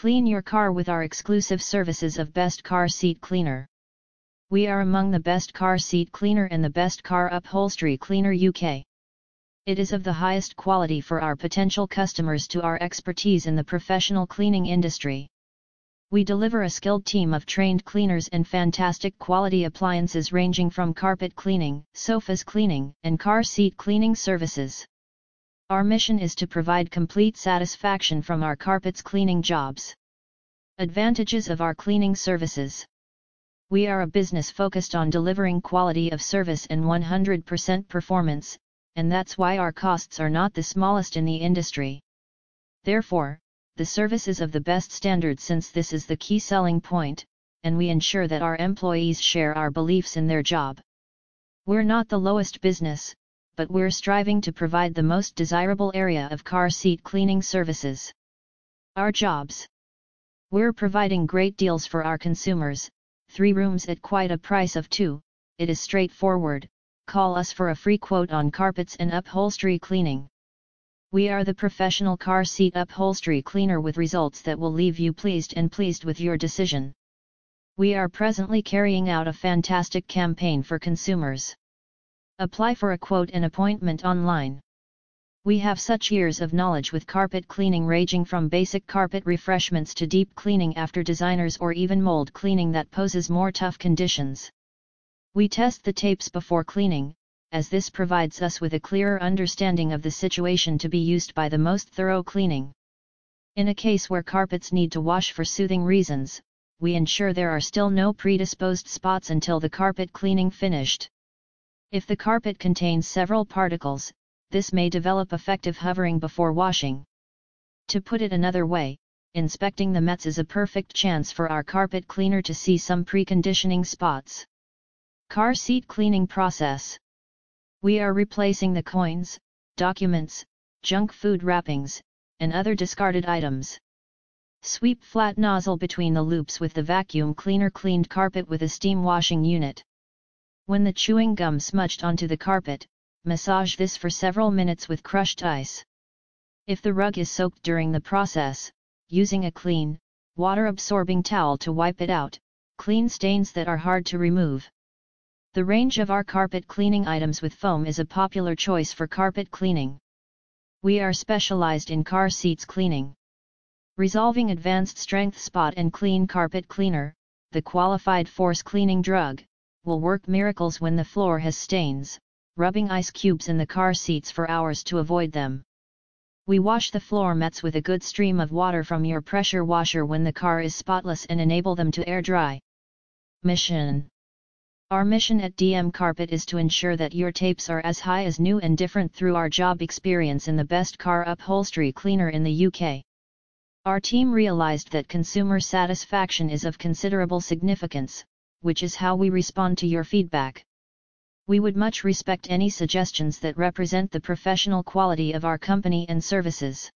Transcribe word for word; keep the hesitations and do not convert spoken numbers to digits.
Clean your car with our exclusive services of Best Car Seat Cleaner. We are among the Best Car Seat Cleaner and the Best Car Upholstery Cleaner U K. It is of the highest quality for our potential customers to our expertise in the professional cleaning industry. We deliver a skilled team of trained cleaners and fantastic quality appliances ranging from carpet cleaning, sofas cleaning, and car seat cleaning services. Our mission is to provide complete satisfaction from our carpets cleaning jobs. Advantages of our cleaning services. We are a business focused on delivering quality of service and one hundred percent performance, and that's why our costs are not the smallest in the industry. Therefore, the service is of the best standard since this is the key selling point, and we ensure that our employees share our beliefs in their job. We're not the lowest business, but we're striving to provide the most desirable area of car seat cleaning services. Our jobs. We're providing great deals for our consumers, three rooms at quite a price of two, it is straightforward, call us for a free quote on carpets and upholstery cleaning. We are the professional car seat upholstery cleaner with results that will leave you pleased and pleased with your decision. We are presently carrying out a fantastic campaign for consumers. Apply for a quote and appointment online. We have such years of knowledge with carpet cleaning ranging from basic carpet refreshments to deep cleaning after designers or even mold cleaning that poses more tough conditions. We test the tapes before cleaning, as this provides us with a clearer understanding of the situation to be used by the most thorough cleaning. In a case where carpets need to wash for soothing reasons, we ensure there are still no predisposed spots until the carpet cleaning finished. If the carpet contains several particles, this may develop effective hovering before washing. To put it another way, inspecting the mats is a perfect chance for our carpet cleaner to see some preconditioning spots. Car seat cleaning process. We are replacing the coins, documents, junk food wrappings, and other discarded items. Sweep flat nozzle between the loops with the vacuum cleaner cleaned carpet with a steam washing unit. When the chewing gum smudged onto the carpet, massage this for several minutes with crushed ice. If the rug is soaked during the process, using a clean, water-absorbing towel to wipe it out, clean stains that are hard to remove. The range of our carpet cleaning items with foam is a popular choice for carpet cleaning. We are specialized in car seats cleaning. Resolving Advanced Strength Spot and Clean Carpet Cleaner, the qualified force cleaning drug, will work miracles when the floor has stains, rubbing ice cubes in the car seats for hours to avoid them. We wash the floor mats with a good stream of water from your pressure washer when the car is spotless and enable them to air dry. Mission. Our mission at D M Carpet is to ensure that your tapes are as high as new and different through our job experience in the Best Car Upholstery Cleaner in the U K. Our team realized that consumer satisfaction is of considerable significance, which is how we respond to your feedback. We would much respect any suggestions that represent the professional quality of our company and services.